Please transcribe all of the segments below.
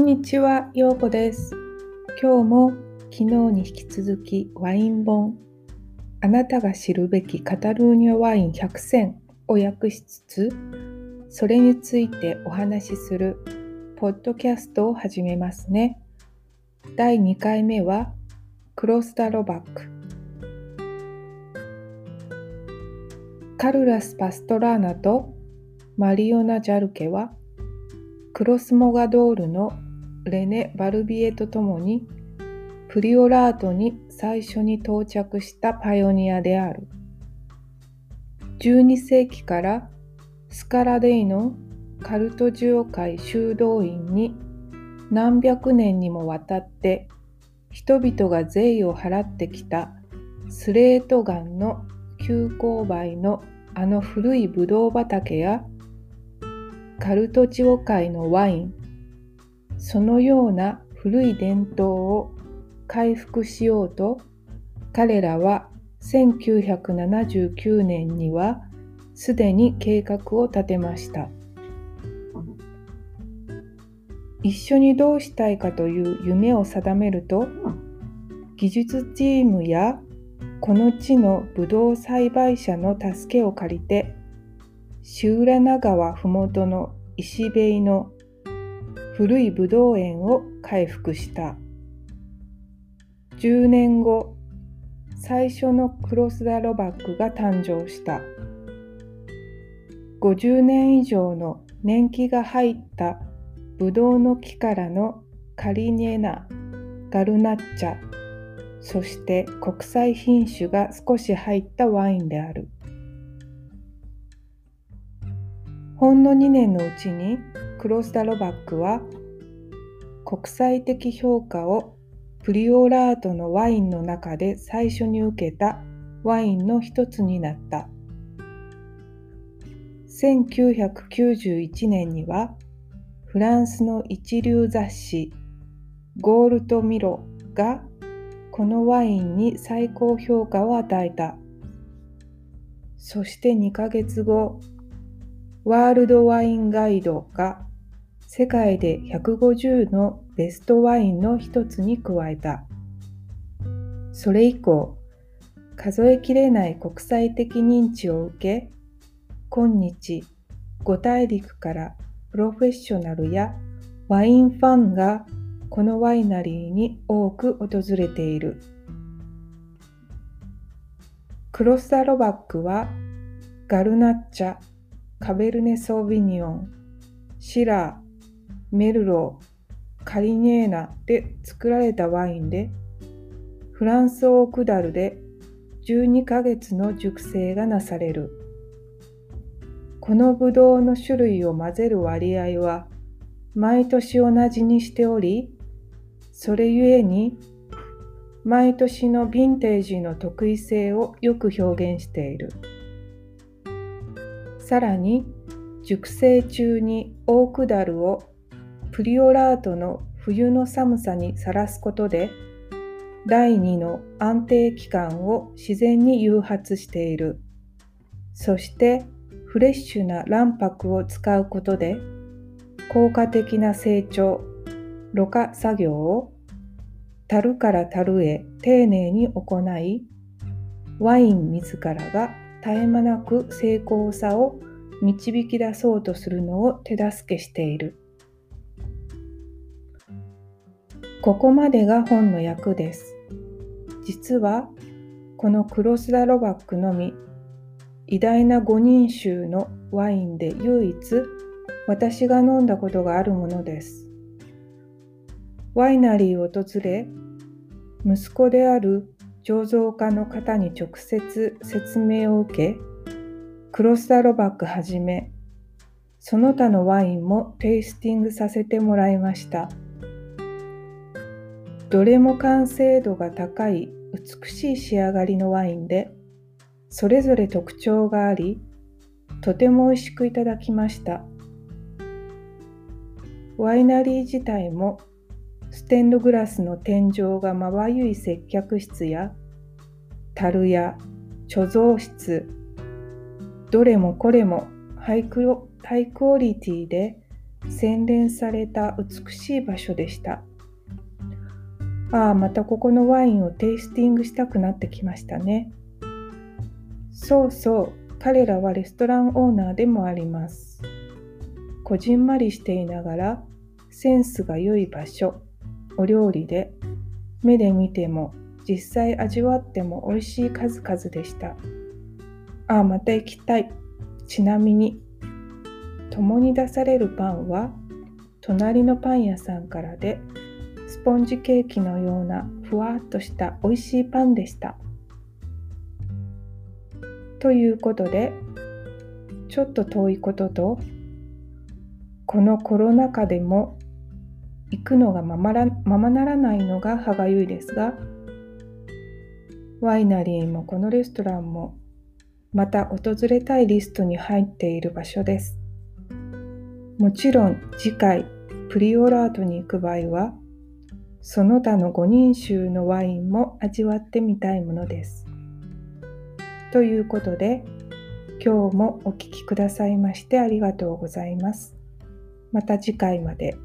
んにちは、ようこです。今日も昨日に引き続きワイン本、あなたが知るべきカタルーニャワイン100選を訳しつつ、それについてお話しするポッドキャストを始めますね。第2回目はクロスダロバック。カルラス・パストラーナとマリオナ・ジャルケはクロスモガドールのレネ・バルビエとともにプリオラートに最初に到着したパイオニアである。12世紀からスカラデイのカルトジオ会修道院に何百年にもわたって人々が税を払ってきたスレートガンの急勾配のあの古いブドウ畑やカルトチオ会のワイン、そのような古い伝統を回復しようと、彼らは1979年にはすでに計画を立てました。一緒にどうしたいかという夢を定めると、技術チームやこの地のブドウ栽培者の助けを借りて、シウラナ川ふもとの石べいの古いブドウ園を回復した。10年後、最初のクロスダロバックが誕生した。50年以上の年季が入ったブドウの木からのカリニェナ、ガルナッチャ、そして国際品種が少し入ったワインである。ほんの2年のうちにクロスダロバックは国際的評価をプリオラートのワインの中で最初に受けたワインの一つになった。1991年にはフランスの一流雑誌ゴールドミロがこのワインに最高評価を与えた。そして2ヶ月後、ワールドワインガイドが世界で150のベストワインの一つに加えた。それ以降、数えきれない国際的認知を受け、今日、5大陸からプロフェッショナルやワインファンがこのワイナリーに多く訪れている。クロスダロバックはガルナッチャ、カベルネソービニオン、シラー、メルロー、カリニェーナで作られたワインで、フランスオークダルで12ヶ月の熟成がなされる。このブドウの種類を混ぜる割合は毎年同じにしており、それゆえに毎年のヴィンテージの特異性をよく表現している。さらに熟成中にオークダルをプリオラートの冬の寒さにさらすことで、第2の安定期間を自然に誘発している。そしてフレッシュな卵白を使うことで、効果的な成長、ろ過作業を樽から樽へ丁寧に行い、ワイン自らが絶え間なく精巧さを導き出そうとするのを手助けしている。ここまでが本の訳です。実はこのクロスダロバックのみ、偉大な5人衆のワインで唯一私が飲んだことがあるものです。ワイナリーを訪れ、息子である醸造家の方に直接説明を受け、クロスダロバックはじめ、その他のワインもテイスティングさせてもらいました。どれも完成度が高い美しい仕上がりのワインで、それぞれ特徴があり、とても美味しくいただきました。ワイナリー自体もステンドグラスの天井がまばゆい接客室や樽や貯蔵室、どれもこれもハイクオリティで洗練された美しい場所でした。ああ、またここのワインをテイスティングしたくなってきましたね。そうそう、彼らはレストランオーナーでもあります。こじんまりしていながら、センスが良い場所、お料理で、目で見ても、実際味わっても美味しい数々でした。ああ、また行きたい。ちなみに、共に出されるパンは、隣のパン屋さんからで、スポンジケーキのようなふわっとした美味しいパンでした。ということで、ちょっと遠いことと、このコロナ禍でも行くのがままならないのが歯がゆいですが、ワイナリーもこのレストランもまた訪れたいリストに入っている場所です。もちろん次回プリオラートに行く場合は、その他の5人衆のワインも味わってみたいものです。ということで、今日もお聞きくださいましてありがとうございます。また次回まで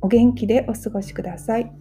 お元気でお過ごしください。